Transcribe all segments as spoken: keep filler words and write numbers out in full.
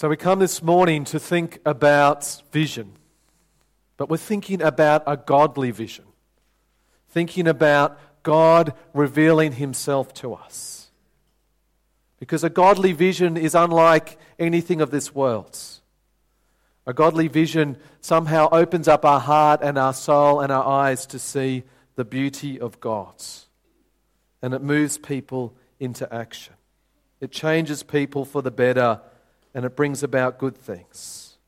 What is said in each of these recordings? So we come this morning to think about vision, but we're thinking about a godly vision, thinking about God revealing himself to us. Because a godly vision is unlike anything of this world. A godly vision somehow opens up our heart and our soul and our eyes to see the beauty of God. And it moves people into action. It changes people for the better, and it brings about good things.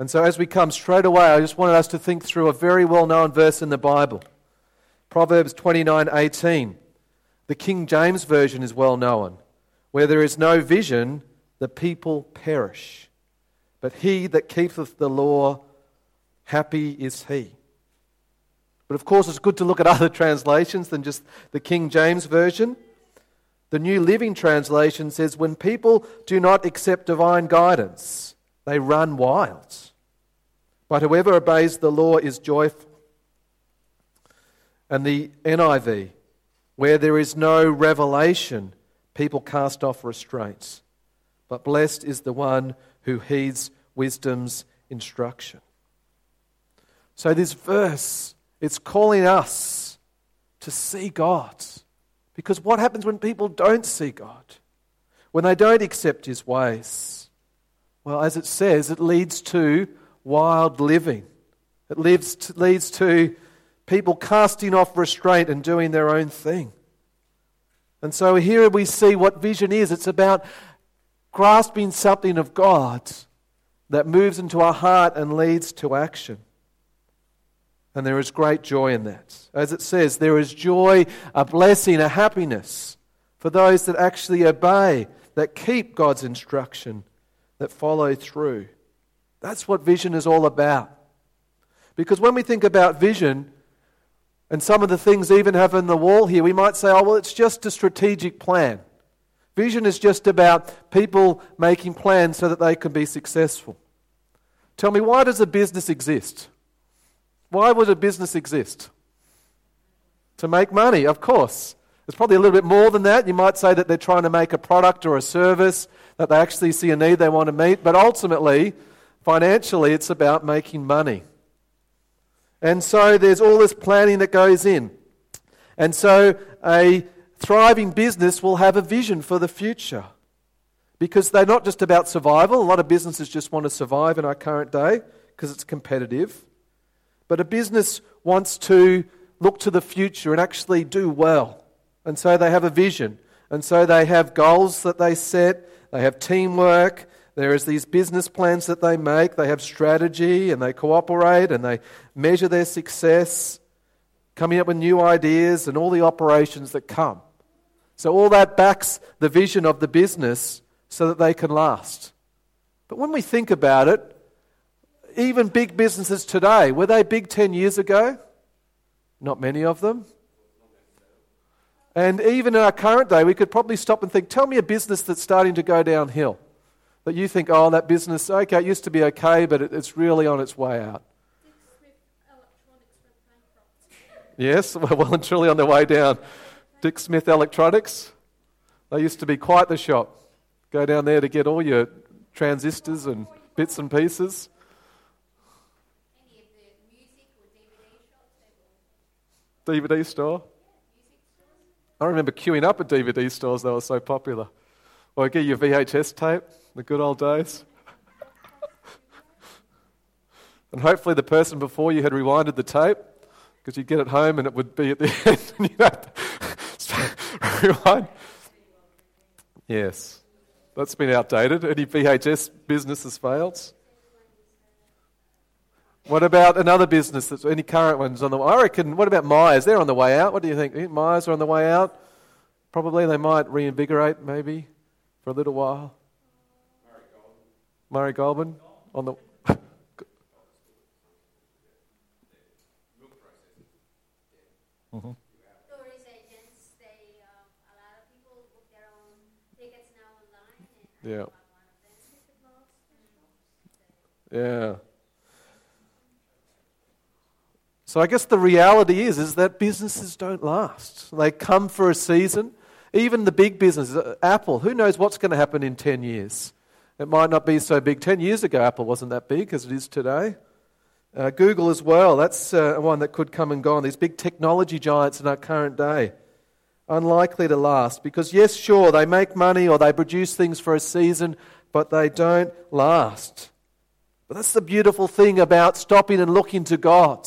And so as we come straight away, I just wanted us to think through a very well-known verse in the Bible. Proverbs twenty-nine, eighteen. The King James Version is well known. Where there is no vision, the people perish. But he that keepeth the law, happy is he. But of course, it's good to look at other translations than just the King James Version. The New Living Translation says, when people do not accept divine guidance, they run wild. But whoever obeys the law is joyful. And the N I V, where there is no revelation, people cast off restraints. But blessed is the one who heeds wisdom's instruction. So this verse, it's calling us to see God. Because what happens when people don't see God? When they don't accept his ways? Well, as it says, it leads to wild living. It leads to, leads to people casting off restraint and doing their own thing. And so here we see what vision is. It's about grasping something of God that moves into our heart and leads to action. And there is great joy in that. As it says, there is joy, a blessing, a happiness for those that actually obey, that keep God's instruction, that follow through. That's what vision is all about. Because when we think about vision, and some of the things even have on the wall here, we might say, oh, well, it's just a strategic plan. Vision is just about people making plans so that they can be successful. Tell me, why does a business exist? Why would a business exist? To make money, of course. It's probably a little bit more than that. You might say that they're trying to make a product or a service that they actually see a need they want to meet. But ultimately, financially, it's about making money. And so there's all this planning that goes in. And so a thriving business will have a vision for the future. Because they're not just about survival. A lot of businesses just want to survive in our current day because it's competitive. But a business wants to look to the future and actually do well. And so they have a vision. And so they have goals that they set. They have teamwork. There is these business plans that they make. They have strategy and they cooperate and they measure their success, coming up with new ideas and all the operations that come. So all that backs the vision of the business so that they can last. But when we think about it, even big businesses today, were they big ten years ago? Not many of them. And even in our current day, we could probably stop and think, tell me a business that's starting to go downhill. That you think, oh, that business, okay, it used to be okay, but it, it's really on its way out. Dick Smith Electronics went bankrupt. Yes, well and truly on their way down. Dick Smith Electronics, they used to be quite the shop. Go down there to get all your transistors and bits and pieces. D V D store. I remember queuing up at D V D stores, they were so popular. Or get your V H S tape, the good old days. And hopefully the person before you had rewinded the tape, because you'd get it home and it would be at the end and you'd have to rewind. Yes, that's been outdated. Any V H S business has failed. What about another business? That's any current ones on the? I reckon. What about Myers? They're on the way out. What do you think? Myers are on the way out. Probably they might reinvigorate, maybe for a little while. Murray Goulburn on the. Mm-hmm. Yeah. Yeah. So I guess the reality is, is that businesses don't last. They come for a season. Even the big businesses, Apple, who knows what's going to happen in ten years? It might not be so big. Ten years ago, Apple wasn't that big as it is today. Uh, Google as well, that's uh, one that could come and go on. These big technology giants in our current day, unlikely to last because, yes, sure, they make money or they produce things for a season, but they don't last. But that's the beautiful thing about stopping and looking to God,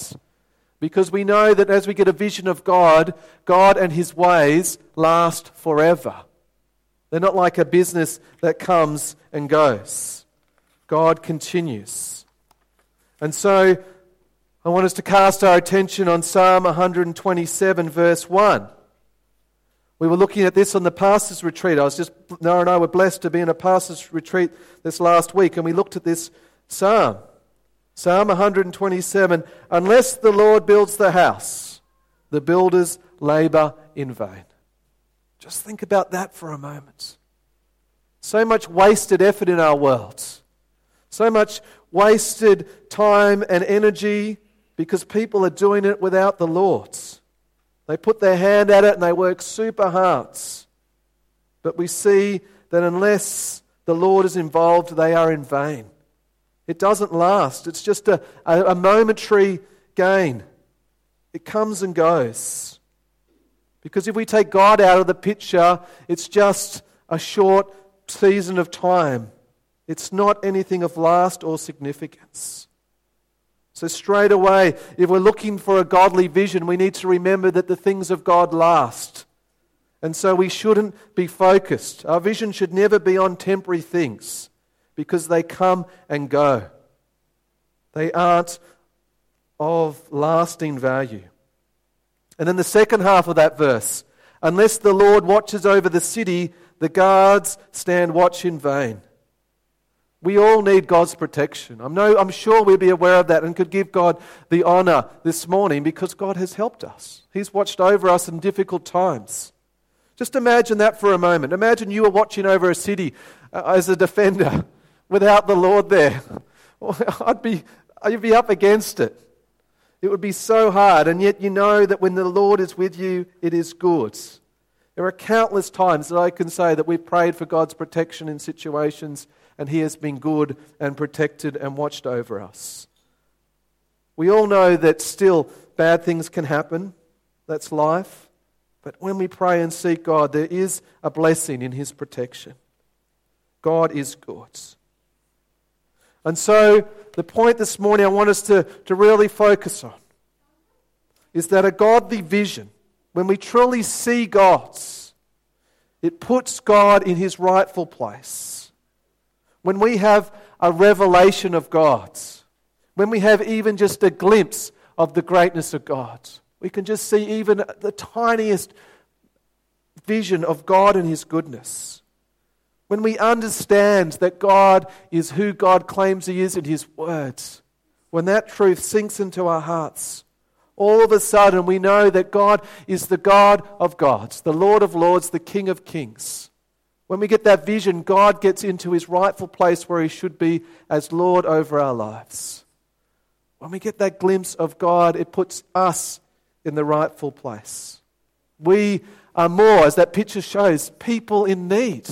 because we know that as we get a vision of God, God and His ways last forever. They're not like a business that comes and goes. God continues. And so I want us to cast our attention on Psalm one twenty-seven, verse one. We were looking at this on the pastor's retreat. I was just, Nara and I were blessed to be in a pastor's retreat this last week, and we looked at this psalm. Psalm one twenty-seven, unless the Lord builds the house, the builders labour in vain. Just think about that for a moment. So much wasted effort in our world. So much wasted time and energy because people are doing it without the Lord. They put their hand at it and they work super hard. But we see that unless the Lord is involved, they are in vain. It doesn't last. It's just a, a, a momentary gain. It comes and goes. Because if we take God out of the picture, it's just a short season of time. It's not anything of last or significance. So straight away, if we're looking for a godly vision, we need to remember that the things of God last. And so we shouldn't be focused. Our vision should never be on temporary things, because they come and go. They aren't of lasting value. And then the second half of that verse, unless the Lord watches over the city, the guards stand watch in vain. We all need God's protection. I'm, no, I'm sure we'd be aware of that and could give God the honour this morning because God has helped us. He's watched over us in difficult times. Just imagine that for a moment. Imagine you were watching over a city uh, as a defender without the Lord there. I'd be, you'd be up against it. It would be so hard, and yet you know that when the Lord is with you, it is good. There are countless times that I can say that we've prayed for God's protection in situations and He has been good and protected and watched over us. We all know that still bad things can happen. That's life. But when we pray and seek God, there is a blessing in His protection. God is good. And so the point this morning I want us to, to really focus on is that a godly vision, when we truly see God's, it puts God in His rightful place. When we have a revelation of God's, when we have even just a glimpse of the greatness of God, we can just see even the tiniest vision of God and His goodness. When we understand that God is who God claims He is in His words, when that truth sinks into our hearts, all of a sudden we know that God is the God of gods, the Lord of lords, the King of kings. When we get that vision, God gets into His rightful place where He should be as Lord over our lives. When we get that glimpse of God, it puts us in the rightful place. We are more, as that picture shows, people in need.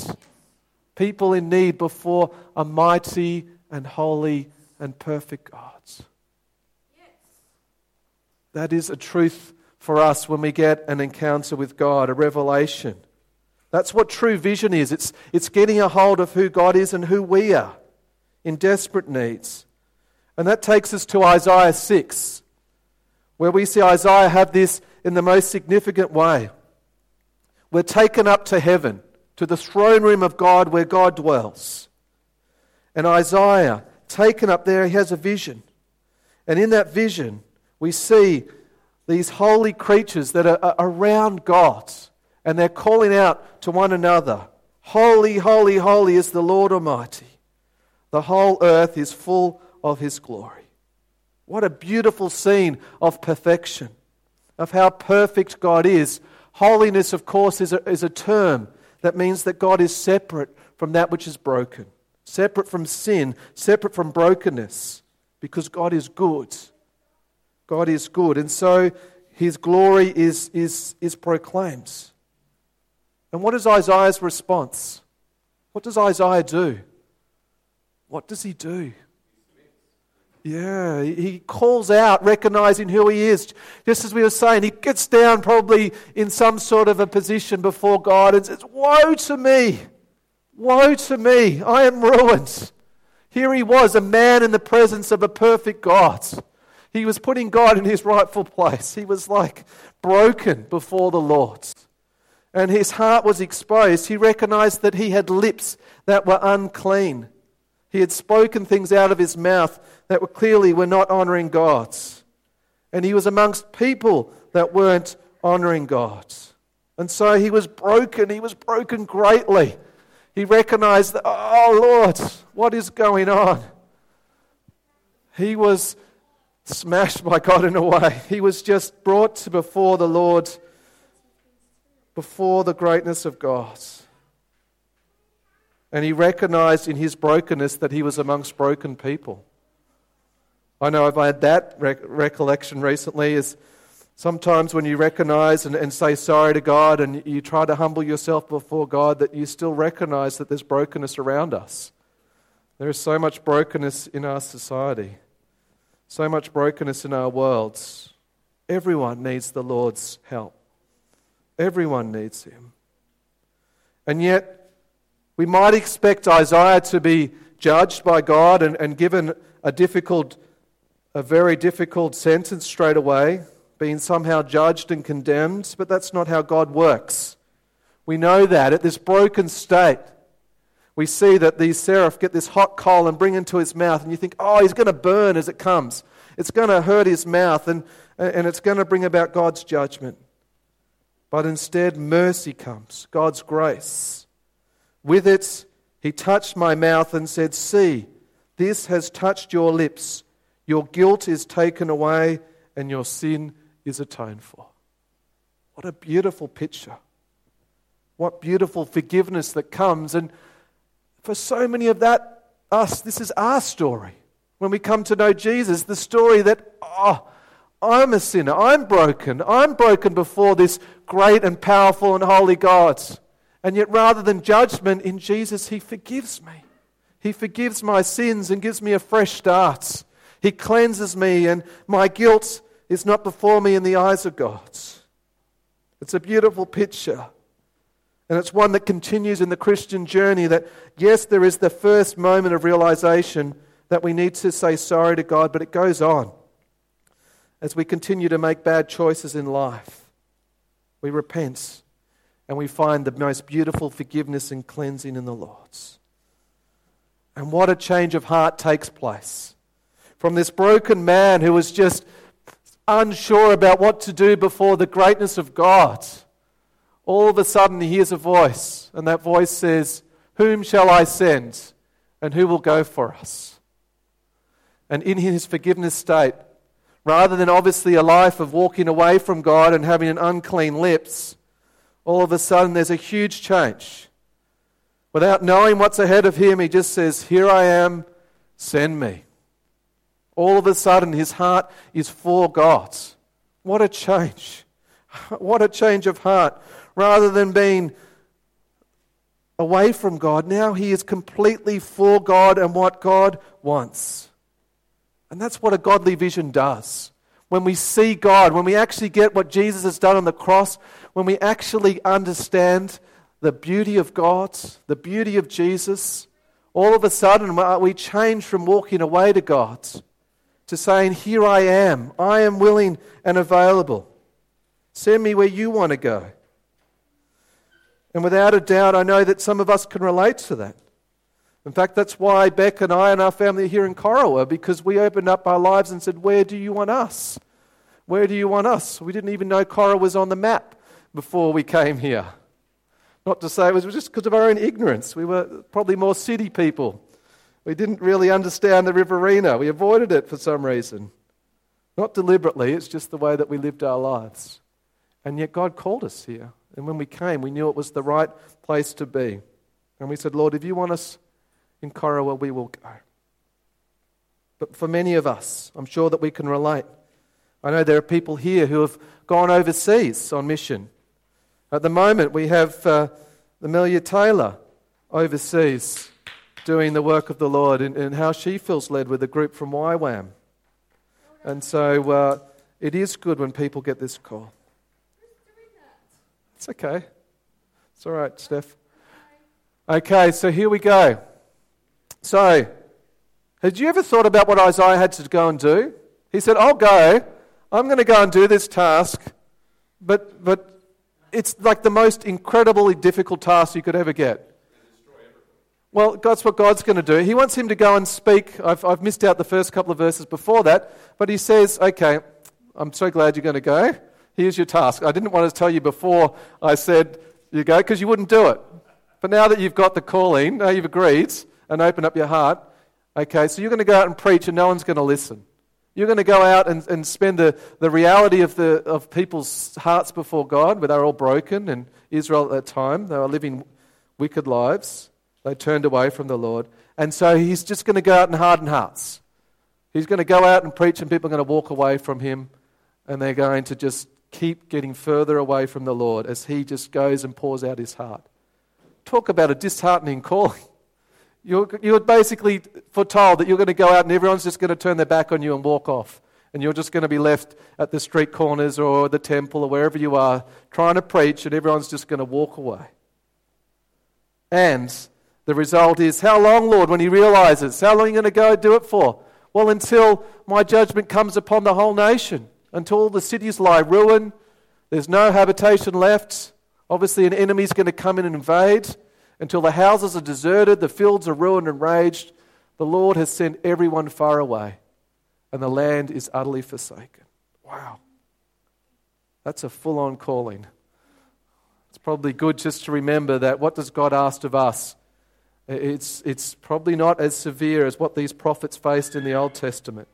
People in need before a mighty and holy and perfect God. Yes. That is a truth for us when we get an encounter with God, a revelation. That's what true vision is. It's, it's getting a hold of who God is and who we are in desperate needs. And that takes us to Isaiah six. Where we see Isaiah have this in the most significant way. We're taken up to heaven, to the throne room of God where God dwells. And Isaiah, taken up there, he has a vision. And in that vision, we see these holy creatures that are around God. And they're calling out to one another, holy, holy, holy is the Lord Almighty. The whole earth is full of His glory. What a beautiful scene of perfection, of how perfect God is. Holiness, of course, is a, is a term that means that God is separate from that which is broken, separate from sin, separate from brokenness, because God is good. God is good, and so His glory is, is, is proclaimed. And what is Isaiah's response? What does Isaiah do? what does he do? Yeah, he calls out, recognizing who he is. Just as we were saying, he gets down probably in some sort of a position before God and says, woe to me, woe to me, I am ruined. Here he was, a man in the presence of a perfect God. He was putting God in his rightful place. He was like broken before the Lord. And his heart was exposed. He recognized that he had lips that were unclean. He had spoken things out of his mouth that were clearly were not honoring God. And he was amongst people that weren't honoring God. And so he was broken. He was broken greatly. He recognized that, oh Lord, what is going on? He was smashed by God in a way. He was just brought before the Lord, before the greatness of God. And he recognized in his brokenness that he was amongst broken people. I know I've had that rec- recollection recently is sometimes when you recognize and, and say sorry to God and you try to humble yourself before God, that you still recognize that there's brokenness around us. There is so much brokenness in our society. So much brokenness in our worlds. Everyone needs the Lord's help. Everyone needs him. And yet, we might expect Isaiah to be judged by God and, and given a difficult, a very difficult sentence straight away, being somehow judged and condemned, but that's not how God works. We know that at this broken state, we see that these seraph get this hot coal and bring it into his mouth, and you think, oh, he's going to burn as it comes. It's going to hurt his mouth, and, and it's going to bring about God's judgment. But instead, mercy comes, God's grace. With it, he touched my mouth and said, see, this has touched your lips. Your guilt is taken away, and your sin is atoned for. What a beautiful picture. What beautiful forgiveness that comes, and for so many of that, us, this is our story. When we come to know Jesus, the story that, oh, I'm a sinner, I'm broken, I'm broken before this great and powerful and holy God. And yet rather than judgment, in Jesus, he forgives me. He forgives my sins and gives me a fresh start. He cleanses me and my guilt is not before me in the eyes of God. It's a beautiful picture. And it's one that continues in the Christian journey that, yes, there is the first moment of realization that we need to say sorry to God, but it goes on. As we continue to make bad choices in life, we repent and we find the most beautiful forgiveness and cleansing in the Lord's. And what a change of heart takes place. From this broken man who was just unsure about what to do before the greatness of God, all of a sudden, he hears a voice, and that voice says, whom shall I send, and who will go for us? And in his forgiveness state, rather than obviously a life of walking away from God and having an unclean lips, all of a sudden there's a huge change. Without knowing what's ahead of him, he just says, here I am, send me. All of a sudden, his heart is for God. What a change. What a change of heart. Rather than being away from God, now he is completely for God and what God wants. And that's what a godly vision does. When we see God, when we actually get what Jesus has done on the cross, when we actually understand the beauty of God, the beauty of Jesus, all of a sudden we change from walking away to God to saying, here I am, I am willing and available. Send me where you want to go. And without a doubt, I know that some of us can relate to that. In fact, that's why Beck and I and our family are here in Corowa, because we opened up our lives and said, where do you want us? Where do you want us? We didn't even know Corowa was on the map before we came here. Not to say it was just because of our own ignorance. We were probably more city people. We didn't really understand the Riverina. We avoided it for some reason. Not deliberately, it's just the way that we lived our lives. And yet God called us here. And when we came, we knew it was the right place to be. And we said, Lord, if you want us in Corowa, we will go. But for many of us, I'm sure that we can relate. I know there are people here who have gone overseas on mission. At the moment, we have uh, Amelia Taylor overseas doing the work of the Lord, and, and how she feels led with a group from Y WAM. And so uh, it is good when people get this call. It's okay. It's all right, Steph. Okay, so here we go. So, had you ever thought about what Isaiah had to go and do? He said, I'll go. I'm going to go and do this task. But but it's like the most incredibly difficult task you could ever get. Well, that's what God's going to do. He wants him to go and speak. I've, I've missed out the first couple of verses before that. But he says, okay, I'm so glad you're going to go. Here's your task. I didn't want to tell you before I said you go because you wouldn't do it. But now that you've got the calling, now you've agreed and opened up your heart, okay, so you're going to go out and preach and no one's going to listen. You're going to go out and, and spend the, the reality of the of people's hearts before God, where they were all broken, and Israel at that time, they were living wicked lives. They turned away from the Lord. And so he's just going to go out and harden hearts. He's going to go out and preach and people are going to walk away from him, and they're going to just keep getting further away from the Lord as he just goes and pours out his heart. Talk about a disheartening calling. You're, you're basically foretold that you're going to go out and everyone's just going to turn their back on you and walk off. And you're just going to be left at the street corners or the temple or wherever you are trying to preach, and everyone's just going to walk away. And the result is, how long, Lord, when he realizes? How long are you going to go do it for? Well, until my judgment comes upon the whole nation, until all the cities lie ruined, there's no habitation left. Obviously, an enemy's going to come in and invade. Until the houses are deserted, the fields are ruined and raged, the Lord has sent everyone far away, and the land is utterly forsaken. Wow. That's a full-on calling. It's probably good just to remember that what does God ask of us? It's, it's probably not as severe as what these prophets faced in the Old Testament.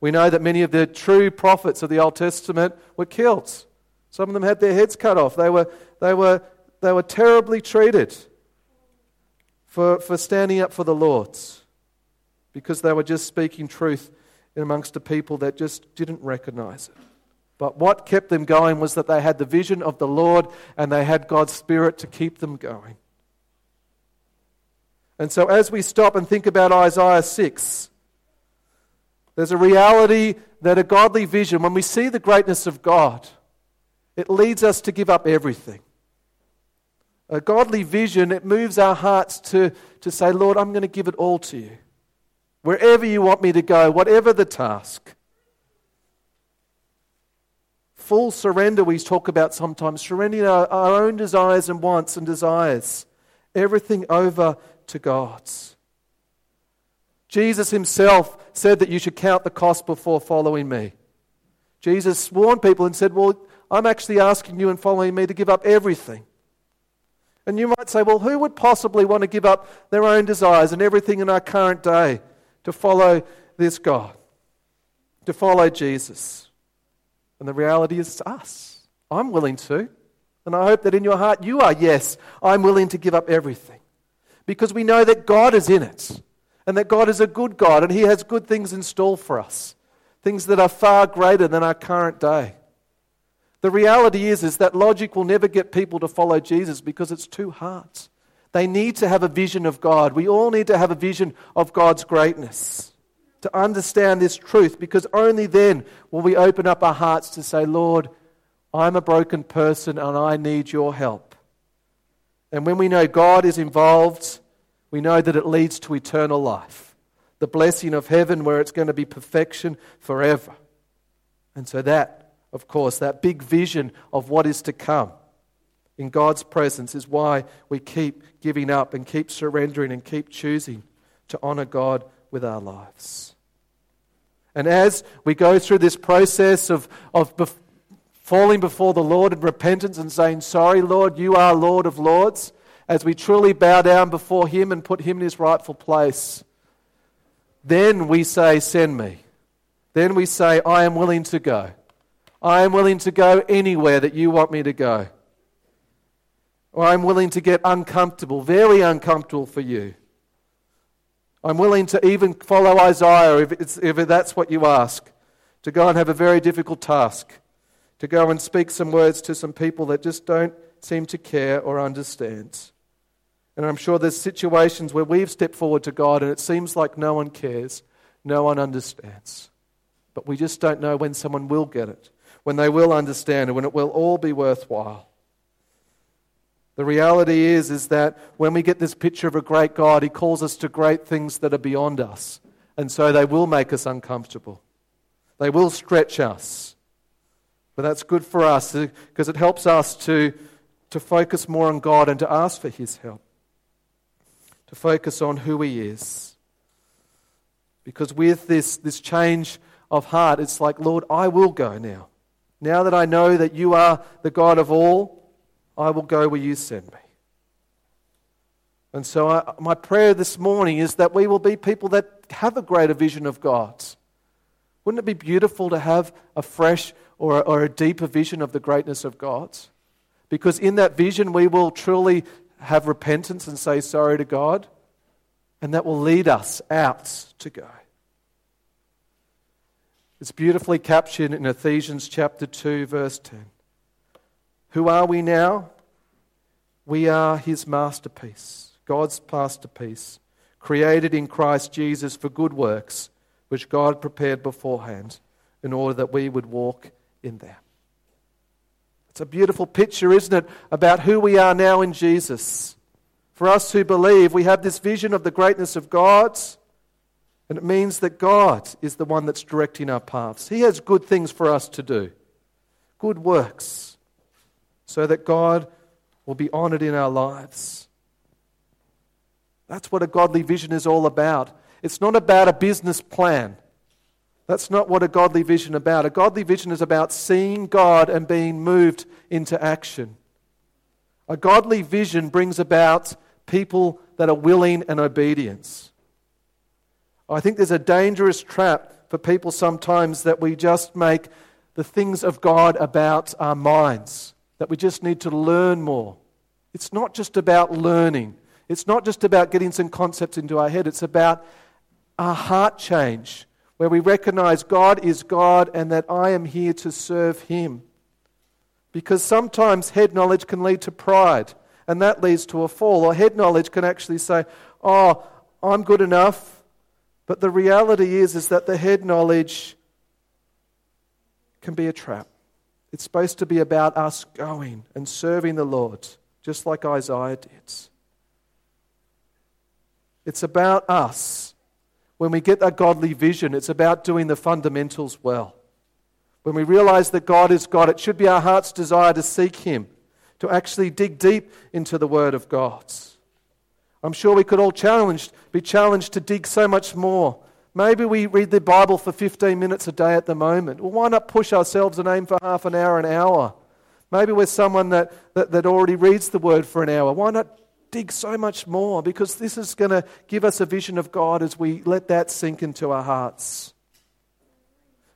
We know that many of the true prophets of the Old Testament were killed. Some of them had their heads cut off. They were, they were, they were terribly treated. For, for standing up for the Lord, because they were just speaking truth amongst a people that just didn't recognize it. But what kept them going was that they had the vision of the Lord and they had God's Spirit to keep them going. And so as we stop and think about Isaiah six, there's a reality that a godly vision, when we see the greatness of God, it leads us to give up everything. A godly vision, it moves our hearts to, to say, Lord, I'm going to give it all to you. Wherever you want me to go, whatever the task. Full surrender we talk about sometimes, surrendering our, our own desires and wants and desires. Everything over to God's. Jesus himself said that you should count the cost before following me. Jesus warned people and said, well, I'm actually asking you and following me to give up everything. And you might say, well, who would possibly want to give up their own desires and everything in our current day to follow this God, to follow Jesus? And the reality is, it's us. I'm willing to. And I hope that in your heart you are, yes, I'm willing to give up everything. Because we know that God is in it, and that God is a good God, and he has good things in store for us, things that are far greater than our current day. The reality is, is that logic will never get people to follow Jesus because it's too hard. They need to have a vision of God. We all need to have a vision of God's greatness, to understand this truth, because only then will we open up our hearts to say, Lord, I'm a broken person and I need your help. And when we know God is involved, we know that it leads to eternal life, the blessing of heaven where it's going to be perfection forever. And so that, of course, that big vision of what is to come in God's presence is why we keep giving up and keep surrendering and keep choosing to honor God with our lives. And as we go through this process of, of bef- falling before the Lord in repentance and saying, sorry, Lord, you are Lord of Lords, as we truly bow down before him and put him in his rightful place, then we say, send me. Then we say, I am willing to go. I am willing to go anywhere that you want me to go. Or I'm willing to get uncomfortable, very uncomfortable for you. I'm willing to even follow Isaiah if, it's, if that's what you ask, to go and have a very difficult task, to go and speak some words to some people that just don't seem to care or understand. And I'm sure there's situations where we've stepped forward to God and it seems like no one cares, no one understands. But we just don't know when someone will get it, when they will understand and when it will all be worthwhile. The reality is, is that when we get this picture of a great God, He calls us to great things that are beyond us. And so they will make us uncomfortable. They will stretch us. But that's good for us because it helps us to, to focus more on God and to ask for His help. To focus on who He is. Because with this, this change of heart, it's like, Lord, I will go now. Now that I know that You are the God of all, I will go where You send me. And so I, my prayer this morning is that we will be people that have a greater vision of God. Wouldn't it be beautiful to have a fresh or a, or a deeper vision of the greatness of God? Because in that vision we will truly have repentance and say sorry to God, and that will lead us out to go. It's beautifully captured in Ephesians chapter two, verse ten. Who are we now? We are His masterpiece, God's masterpiece, created in Christ Jesus for good works, which God prepared beforehand in order that we would walk in them. It's a beautiful picture, isn't it, about who we are now in Jesus. For us who believe, we have this vision of the greatness of God, and it means that God is the one that's directing our paths. He has good things for us to do, good works, so that God will be honoured in our lives. That's what a godly vision is all about. It's not about a business plan. That's not what a godly vision is about. A godly vision is about seeing God and being moved into action. A godly vision brings about people that are willing and obedient. I think there's a dangerous trap for people sometimes that we just make the things of God about our minds, that we just need to learn more. It's not just about learning. It's not just about getting some concepts into our head. It's about our heart change, where we recognize God is God and that I am here to serve Him. Because sometimes head knowledge can lead to pride, and that leads to a fall. Or head knowledge can actually say, oh, I'm good enough. But the reality is, is that the head knowledge can be a trap. It's supposed to be about us going and serving the Lord, just like Isaiah did. It's about us. When we get a godly vision, it's about doing the fundamentals well. When we realize that God is God, it should be our heart's desire to seek Him, to actually dig deep into the Word of God. I'm sure we could all challenged, be challenged to dig so much more. Maybe we read the Bible for fifteen minutes a day at the moment. Well, why not push ourselves and aim for half an hour, an hour? Maybe we're someone that, that, that already reads the Word for an hour. Why not dig so much more? Because this is going to give us a vision of God as we let that sink into our hearts.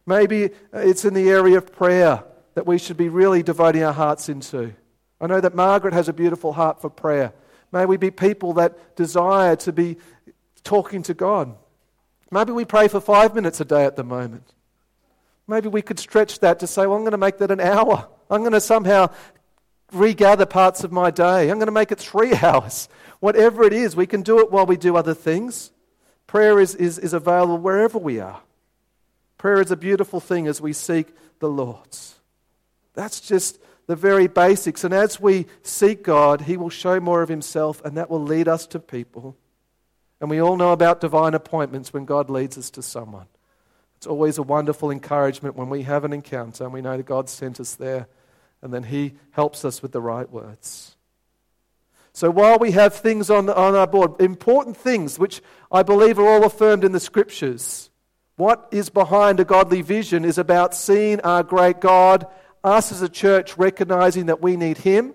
Maybe it's in the area of prayer that we should be really devoting our hearts into. I know that Margaret has a beautiful heart for prayer. May we be people that desire to be talking to God. Maybe we pray for five minutes a day at the moment. Maybe we could stretch that to say, well, I'm going to make that an hour. I'm going to somehow regather parts of my day. I'm going to make it three hours. Whatever it is, we can do it while we do other things. Prayer is, is, is available wherever we are. Prayer is a beautiful thing as we seek the Lord. That's just the very basics. And as we seek God, He will show more of Himself, and that will lead us to people. And we all know about divine appointments when God leads us to someone. It's always a wonderful encouragement when we have an encounter and we know that God sent us there and then He helps us with the right words. So while we have things on, on our board, important things which I believe are all affirmed in the Scriptures, what is behind a godly vision is about seeing our great God, us as a church recognizing that we need Him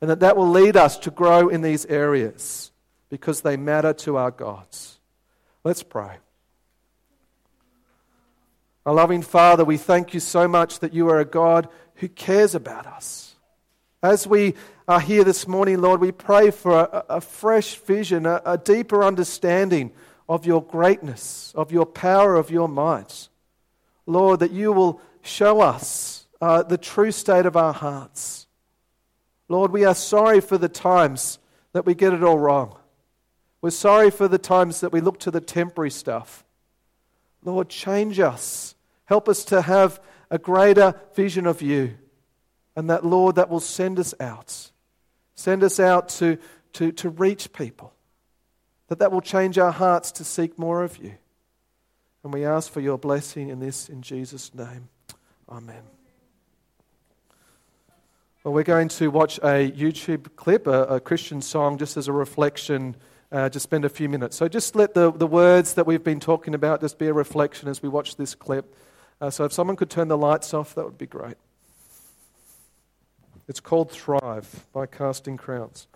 and that that will lead us to grow in these areas, because they matter to our gods. Let's pray. Our loving Father, we thank You so much that You are a God who cares about us. As we are here this morning, Lord, we pray for a, a fresh vision, a, a deeper understanding of Your greatness, of Your power, of Your might. Lord, that You will show us uh, the true state of our hearts. Lord, we are sorry for the times that we get it all wrong. We're sorry for the times that we look to the temporary stuff. Lord, change us. Help us to have a greater vision of you. And that, Lord, that will send us out. Send us out to, to, to reach people. That that will change our hearts to seek more of you. And we ask for your blessing in this, in Jesus' name. Amen. Well, we're going to watch a YouTube clip, a, a Christian song, just as a reflection, uh, just spend a few minutes. So just let the, the words that we've been talking about just be a reflection as we watch this clip. Uh, so if someone could turn the lights off, that would be great. It's called Thrive by Casting Crowns.